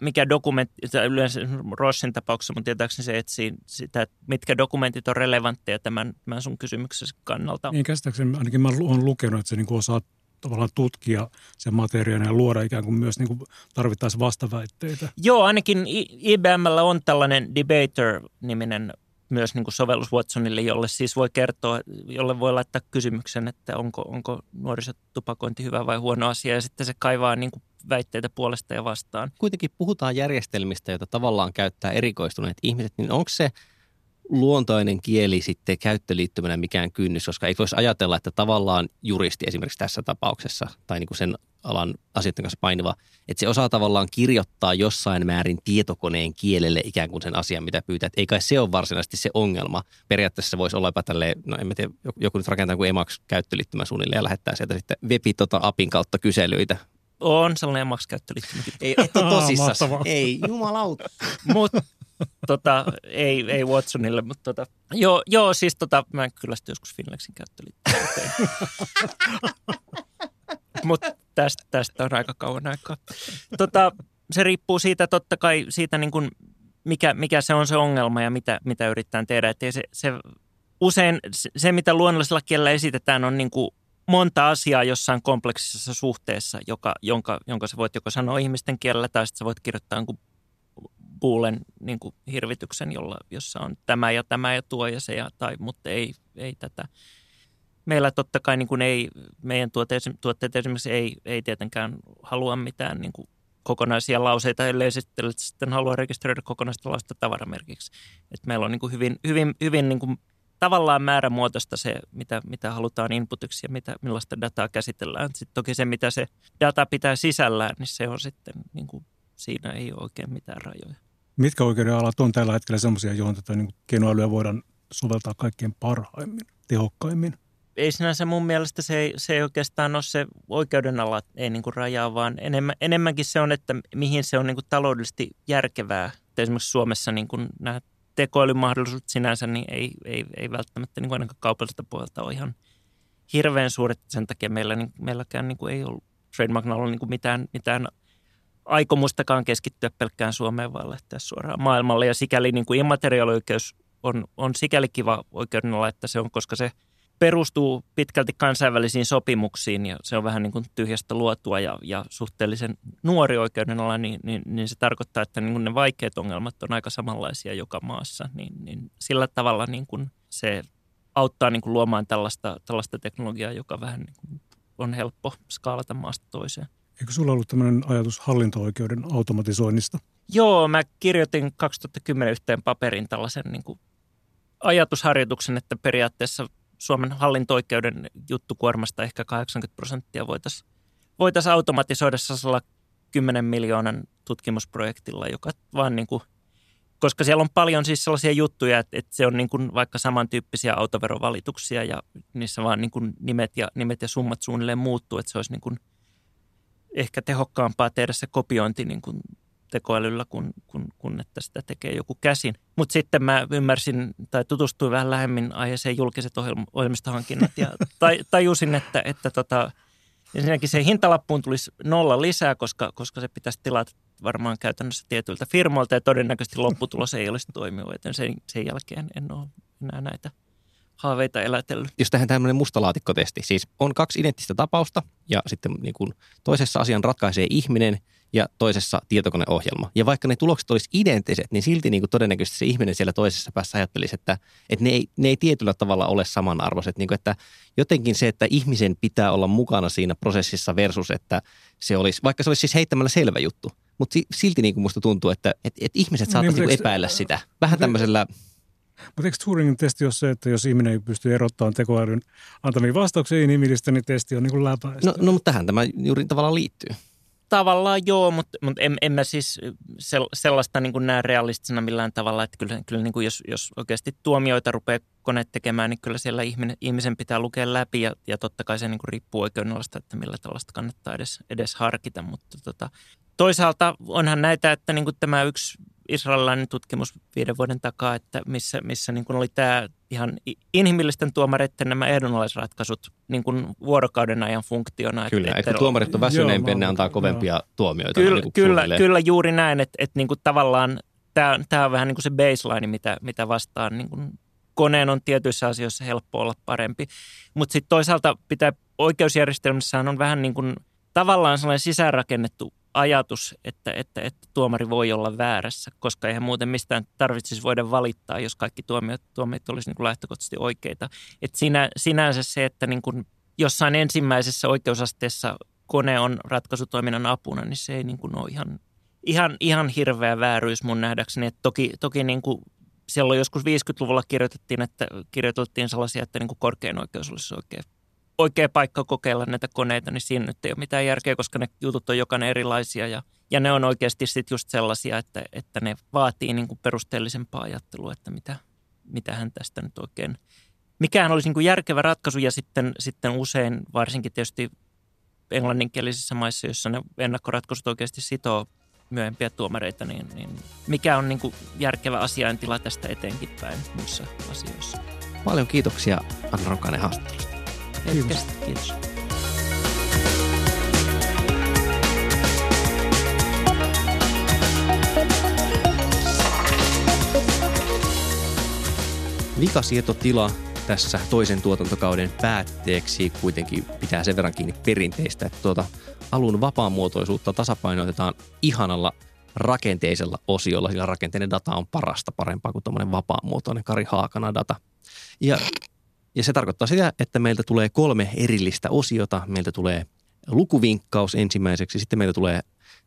mikä dokumentti, yleensä Rossin tapauksessa, mutta tietääkseni se etsii sitä, että mitkä dokumentit on relevantteja tämän sun kysymyksesi kannalta. Niin käsittääkseni, ainakin mä olen lukenut, että se niin kuin osaa tavallaan tutkia sen materiaalin ja luoda ikään kuin myös niin kuin tarvittaisiin vastaväitteitä. Joo, ainakin IBM:llä on tällainen Debater-niminen myös niin kuin sovellus Watsonille, jolle siis voi kertoa, jolle voi laittaa kysymyksen, että onko nuorisotupakointi hyvä vai huono asia, ja sitten se kaivaa niin kuin väitteitä puolesta ja vastaan. Kuitenkin puhutaan järjestelmistä, joita tavallaan käyttää erikoistuneet ihmiset, niin onko se luontoinen kieli sitten käyttöliittymänä mikään kynnys, koska ei voisi ajatella, että tavallaan juristi esimerkiksi tässä tapauksessa tai niin kuin sen alan asioiden kanssa painiva, että se osaa tavallaan kirjoittaa jossain määrin tietokoneen kielelle ikään kuin sen asian, mitä pyytää. Et ei kai se ole varsinaisesti se ongelma. Periaatteessa se voisi olla jopa tälleen, no en mä tiedä, joku nyt rakentaa kuin Emacs käyttöliittymä suunnilleen ja lähettää sieltä sitten apin kautta kyselyitä. On sellainen Emacs-käyttöliittymä. Ei, et ole tosissaan. Ei, jumalauta. Mutta ei Watsonille, mutta joo, siis mä kyllästyn joskus Finlexin käyttöliittymään. Mutta tästä on aika kauan aikaa. Se riippuu siitä totta kai, siitä niin kuin mikä se on se ongelma ja mitä yritetään tehdä. Että usein se, mitä luonnollisella kielellä esitetään, on niin kuin monta asiaa jossain kompleksisessa suhteessa, jonka sä voit joko sanoa ihmisten kielellä tai sitten sä voit kirjoittaa jonkun Boolen niin kuin hirvityksen, jossa on tämä ja tuo ja se, ja, tai, mutta ei tätä. Meillä totta kai niin kuin meidän tuotteet esimerkiksi ei tietenkään halua mitään niin kuin kokonaisia lauseita, ellei sitten halua rekisteröidä kokonaista lausta tavaramerkiksi. Et meillä on niin kuin hyvin niin kuin tavallaan määrämuotoista se, mitä halutaan inputiksi ja millaista dataa käsitellään. Sitten toki se, mitä se data pitää sisällään, niin se on sitten, niin kuin, siinä ei ole oikein mitään rajoja. Mitkä oikeudenalat on tällä hetkellä semmoisia, johon tätä niin kuin keinoälyä voidaan soveltaa kaikkein parhaimmin, tehokkaimmin? Ei sinänsä mun mielestä se ei oikeastaan ole se oikeudenala, ei niin kuin rajaa, vaan enemmänkin se on, että mihin se on niin kuin taloudellisesti järkevää. Että esimerkiksi Suomessa niin kuin nämä tekoälymahdollisuudet sinänsä niin ei välttämättä niin kuin ainakaan kaupalliselta puolelta ole ihan hirveän suuret. Sen takia meilläkään niin kuin ei ollut Trademark Nowlla niin kuin mitään aikomustakaan keskittyä pelkkään Suomeen, vaan lähteä suoraan maailmalle. Ja sikäli niin kuin immateriaalioikeus on sikäli kiva oikeudenala, että se on, koska se perustuu pitkälti kansainvälisiin sopimuksiin ja se on vähän niin kuin tyhjästä luotua ja suhteellisen nuori oikeudenala, niin se tarkoittaa, että niin kuin ne vaikeat ongelmat on aika samanlaisia joka maassa. Niin sillä tavalla niin kuin se auttaa niin kuin luomaan tällaista teknologiaa, joka vähän niin kuin on helppo skaalata maasta toiseen. Eikö sulla ollut tämmöinen ajatus hallinto-oikeuden automatisoinnista? Joo, mä kirjoitin 2010 yhteen paperin tällaisen niin kuin ajatusharjoituksen, että periaatteessa Suomen hallinto-oikeuden juttukuormasta ehkä 80% voitaisiin automatisoida 10 miljoonan tutkimusprojektilla, joka vaan niin kuin, koska siellä on paljon siis sellaisia juttuja, että se on niin kuin vaikka samantyyppisiä autoverovalituksia ja niissä vaan niin kuin nimet ja summat suunnilleen muuttuu, että se olisi niin kuin ehkä tehokkaampaa tehdä se kopiointi niin kuin tekoälyllä, kun että sitä tekee joku käsin. Mutta sitten mä ymmärsin tai tutustuin vähän lähemmin aiheeseen julkiset ohjelmistohankinnat ja tajusin, että ensinnäkin se hintalappuun tulisi 0 lisää, koska se pitäisi tilata varmaan käytännössä tietyiltä firmoilta ja todennäköisesti lopputulos ei olisi toimiva, joten sen jälkeen en ole enää näitä haaveita elätellyt. Jos tähän tämmöinen mustalaatikkotesti, siis on 2 identtistä tapausta ja sitten niin kuin toisessa asian ratkaisee ihminen ja toisessa tietokoneohjelma. Ja vaikka ne tulokset olisi identtiset, niin silti niin kuin todennäköisesti se ihminen siellä toisessa päässä ajattelisi, että ne ei tietyllä tavalla ole samanarvoiset. Niin kuin, että jotenkin se, että ihmisen pitää olla mukana siinä prosessissa versus, että se olisi, vaikka se olisi siis heittämällä selvä juttu, mutta silti niin kuin musta tuntuu, että ihmiset saattavat niin epäillä sitä. Vähän tämmöisellä... Mutta eikö Turingin testi ole se, että jos ihminen ei pysty erottamaan tekoälyn antamia vastauksia inhimillistä, niin testi on niin kuin läpäistä? No mutta tähän tämä juuri tavallaan liittyy. Tavallaan joo, mutta en mä siis sellaista niin kuin näe realistisena millään tavalla, että kyllä niin kuin jos oikeasti tuomioita rupeaa koneet tekemään, niin kyllä siellä ihmisen pitää lukea läpi ja totta kai se niin kuin riippuu oikeudenalasta, että millä tällaista kannattaa edes harkita. Mutta toisaalta onhan näitä, että niin kuin tämä yksi israelilainen tutkimus 5 vuoden takaa, että missä niin kuin oli tämä ihan inhimillisten tuomareiden nämä ehdonalaisratkaisut niin kuin vuorokauden ajan funktiona. Kyllä, että tuomarit on väsyneempiä, ne antaa kovempia tuomioita. Kyllä, juuri näin, että niin kuin tavallaan tämä on vähän niin kuin se baseline, mitä vastaan niin kuin koneen on tietyissä asioissa helppo olla parempi. Mutta sitten toisaalta pitää oikeusjärjestelmässään on vähän niin kuin tavallaan sellainen sisäänrakennettu ajatus, että tuomari voi olla väärässä, koska eihän muuten mistään tarvitsisi voida valittaa, jos kaikki tuomiot olisi niin kuin lähtökohtaisesti oikeita. Et sinänsä se, että niin kuin jossain ensimmäisessä oikeusasteessa kone on ratkaisutoiminnan apuna, niin se ei niin kuin ole ihan hirveä vääryys mun nähdäkseni. Et toki niin kuin silloin joskus 50-luvulla kirjoiteltiin sellaisia, että niin kuin korkein oikeus olisi oikea paikka kokeilla näitä koneita, niin siinä nyt ei ole mitään järkeä, koska ne jutut on jokainen erilaisia ja ne on oikeasti sitten just sellaisia, että ne vaatii niin kuin perusteellisempaa ajattelua, että mitähän tästä nyt oikein, mikähän olisi niin kuin järkevä ratkaisu ja sitten usein varsinkin tietysti englanninkielisissä maissa, joissa ne ennakkoratkaisut oikeasti sitoo myöhempiä tuomareita, niin mikä on niin kuin järkevä asiaintila tästä eteenkin päin muissa asioissa. Paljon kiitoksia Anna Ronkainen haastattelusta. Kiitos. Vikasietotila tässä toisen tuotantokauden päätteeksi kuitenkin pitää sen verran kiinni perinteistä, että alun vapaamuotoisuutta tasapainotetaan ihanalla rakenteisella osiolla, sillä rakenteinen data on parempaa kuin tuommoinen vapaamuotoinen Kari Haakana data. Ja se tarkoittaa sitä, että meiltä tulee 3 erillistä osiota. Meiltä tulee lukuvinkkaus ensimmäiseksi, sitten meiltä tulee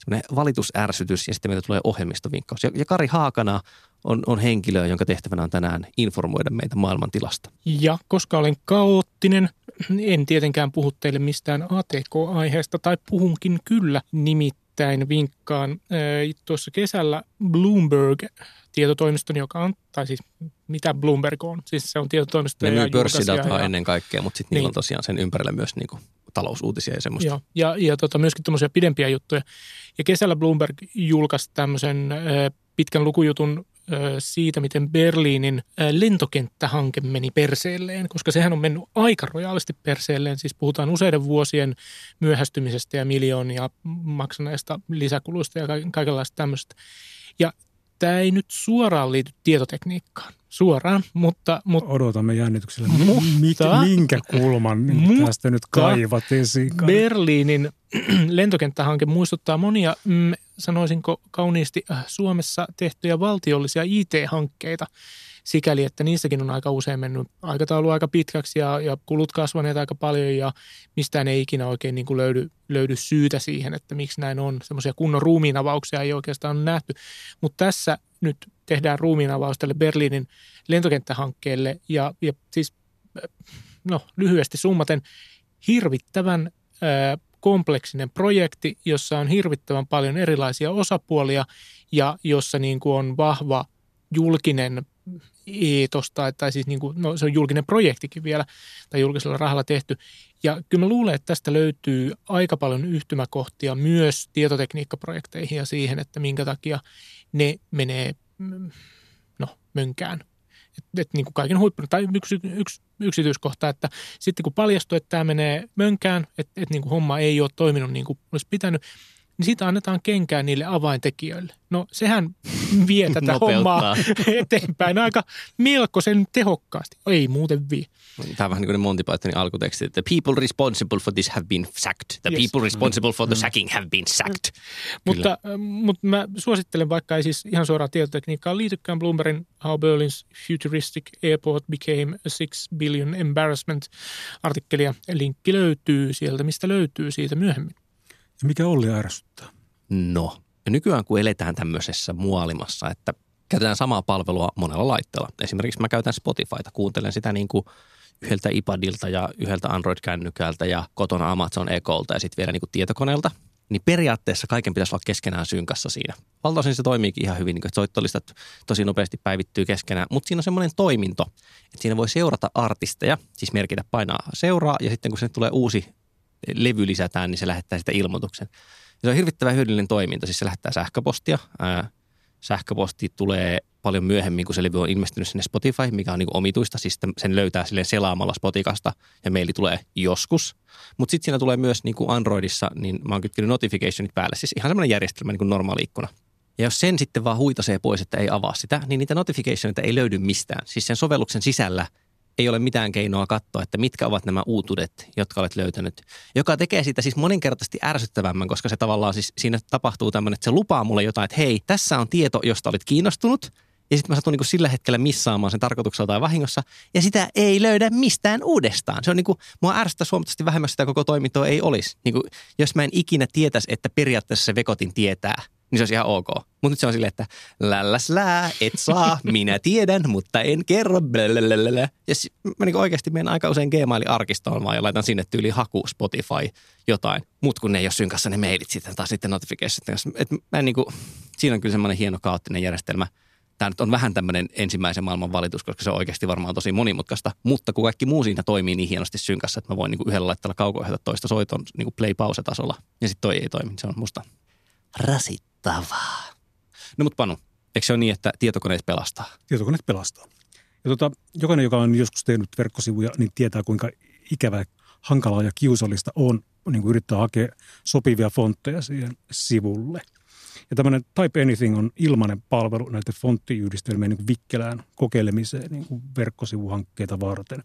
semmoinen valitusärsytys ja sitten meiltä tulee ohjelmistovinkkaus. Ja Kari Haakana on henkilö, jonka tehtävänä on tänään informoida meitä maailmantilasta. Ja koska olen kaoottinen, en tietenkään puhu teille mistään ATK-aiheesta tai puhunkin kyllä nimittäin vinkkaan. Tuossa kesällä Bloomberg-tietotoimiston, joka on, tai siis mitä Bloomberg on, siis se on tietotoimisto. Ne myy pörssidataa ennen kaikkea, mutta sitten niillä on tosiaan sen ympärillä myös niin kuin talousuutisia ja semmoista. Joo, ja myöskin tämmöisiä pidempiä juttuja. Ja kesällä Bloomberg julkaisi tämmöisen pitkän lukujutun siitä, miten Berliinin lentokenttähanke meni perseelleen, koska sehän on mennyt aika rojaalisti perseelleen. Siis puhutaan useiden vuosien myöhästymisestä ja miljoonia maksaneista lisäkuluista ja kaikenlaista tämmöistä. Ja tämä ei nyt suoraan liity tietotekniikkaan. Suoraan, mutta odotamme jännityksellä, minkä kulman tästä nyt kaivat esiin. Berliinin lentokenttähanke muistuttaa monia, sanoisinko kauniisti, Suomessa tehtyjä valtiollisia IT-hankkeita sikäli, että niissäkin on aika usein mennyt aikataulu aika pitkäksi ja kulut kasvaneet aika paljon ja mistään ei ikinä oikein niin kuin löydy syytä siihen, että miksi näin on. Semmoisia kunnon ruumiinavauksia ei oikeastaan ole nähty, mutta tässä nyt tehdään ruumiinavaus tälle Berliinin lentokenttähankkeelle ja siis no, lyhyesti summaten hirvittävän kompleksinen projekti, jossa on hirvittävän paljon erilaisia osapuolia ja jossa niin kuin on vahva julkinen eetos tai siis niin kuin, no, se on julkinen projektikin vielä tai julkisella rahalla tehty. Ja kyllä mä luulen, että tästä löytyy aika paljon yhtymäkohtia myös tietotekniikkaprojekteihin ja siihen, että minkä takia ne menee mönkään. Et niin kuin kaiken huippu, tai yksityiskohta, että sitten kun paljastui, että tämä menee mönkään, että niin kuin homma ei ole toiminut niin kuin olisi pitänyt, niin siitä annetaan kenkään niille avaintekijöille. No sehän vie tätä hommaa eteenpäin aika melkoisen tehokkaasti. Ei muuten vie. Tämä on vähän niin kuin ne Monty Pythonin alkutekstit. The people responsible for this have been sacked. The yes. people responsible for the sacking have been sacked. Mutta mä suosittelen, vaikka ei siis ihan suoraan tietotekniikkaan liitykään, Bloombergin How Berlin's Futuristic Airport Became a 6 Billion Embarrassment -artikkelia. Linkki löytyy sieltä, mistä löytyy siitä myöhemmin. Mikä Olli ärsyttää? No, ja nykyään kun eletään tämmöisessä muolimassa, että käytetään samaa palvelua monella laitteella. Esimerkiksi mä käytän Spotifyta, kuuntelen sitä niin kuin yhdeltä iPadilta ja yhdeltä Android-kännykältä ja kotona Amazon Echolta ja sitten vielä niin kuin tietokoneelta. Niin periaatteessa kaiken pitäisi olla keskenään synkassa siinä. Valtaosin se toimiikin ihan hyvin, niin kuin soittolistat tosi nopeasti päivittyy keskenään, mutta siinä on semmoinen toiminto, että siinä voi seurata artisteja, siis merkitä painaa seuraa ja sitten kun sinne tulee uusi levy lisätään, niin se lähettää sitä ilmoituksen. Ja se on hirvittävän hyödyllinen toiminta, siis se lähettää sähköpostia. Sähköposti tulee paljon myöhemmin, kun se levy on ilmestynyt sinne Spotify, mikä on niin kuin omituista. Siis sen löytää silleen selaamalla Spotikasta ja meili tulee joskus. Mutta sitten siinä tulee myös niin kuin Androidissa, niin mä oon kytkenyt notificationit päälle. Siis ihan semmoinen järjestelmä, niin kuin normaali ikkuna. Ja jos sen sitten vaan huitasee pois, että ei avaa sitä, niin niitä notificationita ei löydy mistään. Siis sen sovelluksen sisällä ei ole mitään keinoa katsoa, että mitkä ovat nämä uutuudet, jotka olet löytänyt, joka tekee siitä siis moninkertaisesti ärsyttävämmän, koska se tavallaan siis siinä tapahtuu tämmöinen, että se lupaa mulle jotain, että hei, tässä on tieto, josta olet kiinnostunut, ja sitten mä satun niin kuin sillä hetkellä missaamaan sen tarkoituksella tai vahingossa, ja sitä ei löydä mistään uudestaan. Se on niin kuin, mua ärsyttää huomattavasti vähemmän, sitä koko toimintoa ei olisi. Niin kuin, jos mä en ikinä tietäisi, että periaatteessa se vekotin tietää, niin se olisi ihan ok. Mutta nyt se on silleen, että lälläslää, et saa, minä tiedän, mutta en kerro. Blälälälällä. Ja mä niin oikeasti menen aika usein Gmail-arkistoon vaan ja laitan sinne tyyliin haku, Spotify, jotain. Mut kun ne ei ole synkassa ne mailit sitten taas sitten notificationit. Et mä niin kuin, siinä on kyllä semmoinen hieno kaoottinen järjestelmä. Tämä nyt on vähän tämmöinen ensimmäisen maailman valitus, koska se on oikeasti varmaan tosi monimutkaista. Mutta kun kaikki muu siinä toimii niin hienosti synkassa, että mä voin niin kuin yhdellä laitteella kauko-ohjata toista soiton niin kuin play-pause-tasolla. Ja sitten toi ei toimi, se on musta rasittavaa. No mutta Panu, eikö se ole niin, että tietokoneet pelastaa? Tietokoneet pelastaa. Ja jokainen, joka on joskus tehnyt verkkosivuja, niin tietää kuinka ikävää, hankalaa ja kiusallista on niin kuin yrittää hakea sopivia fontteja siihen sivulle. Ja tämmöinen Type Anything on ilmainen palvelu näiden fonttiyhdistelmien niin kuin vikkelään kokeilemiseen niin kuin verkkosivuhankkeita varten.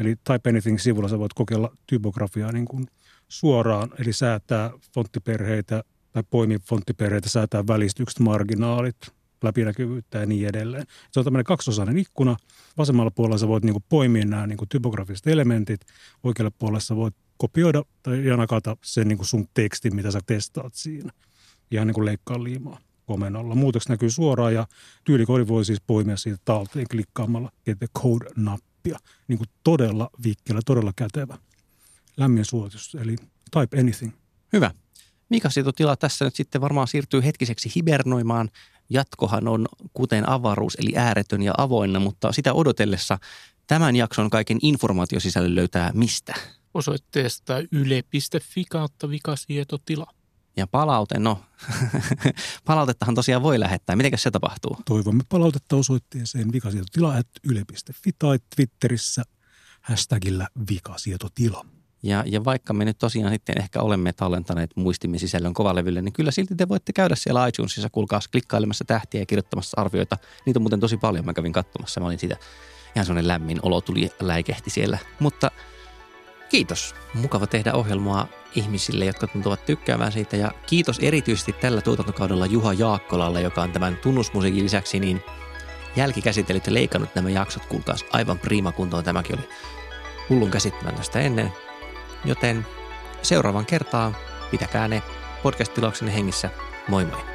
Eli Type Anything-sivulla sä voit kokeilla typografiaa niin kuin suoraan, eli säätää fonttiperheitä, tai poimia fonttiperheitä, säätää välistykset, marginaalit, läpinäkyvyyttä ja niin edelleen. Se on tämmöinen kaksiosainen ikkuna. Vasemmalla puolella sä voit niinku poimia nämä niinku typografiset elementit. Oikealla puolella sä voit kopioida tai nakata sen niinku sun tekstin, mitä sä testaat siinä. Ihan niinku leikkaa liimaa komennolla. Muutoksi näkyy suoraan ja tyylikoodi voi siis poimia siitä talteen klikkaamalla Get the Code-nappia. Niinku todella vikkelä, todella kätevä. Lämmin suositus, eli Type Anything. Hyvä. Mikä sietotila tässä nyt sitten varmaan siirtyy hetkiseksi hibernoimaan. Jatkohan on kuten avaruus, eli ääretön ja avoinna, mutta sitä odotellessa tämän jakson kaiken informaatiosisällön löytää mistä? Osoitteesta yle.fi/vikasietotila. Ja palaute, no Palautettahan tosiaan voi lähettää. Mitenkäs se tapahtuu? Toivomme palautetta osoitteeseen vikasietotila@yle.fi tai Twitterissä hashtagillä vikasietotila. Ja vaikka me nyt tosiaan sitten ehkä olemme tallentaneet muistimme sisällön kovalevylle, niin kyllä silti te voitte käydä siellä iTunesissa, kuulkaa, klikkailemassa tähtiä ja kirjoittamassa arvioita. Niitä on muuten tosi paljon, mä kävin katsomassa, mä olin siitä ihan sellainen lämmin olo tuli läikehti siellä. Mutta kiitos, mukava tehdä ohjelmaa ihmisille, jotka tuntuvat tykkäävän siitä, ja kiitos erityisesti tällä tuotantokaudella Juha Jaakkolalle, joka on tämän tunnusmusiikin lisäksi niin jälkikäsitellyt ja leikannut nämä jaksot, kuulkaas aivan prima kuntoon, tämäkin oli hullun käsittämätöntä ennen. Joten seuraavan kertaan pitäkää ne podcast-tilauksenne hengissä. Moi moi!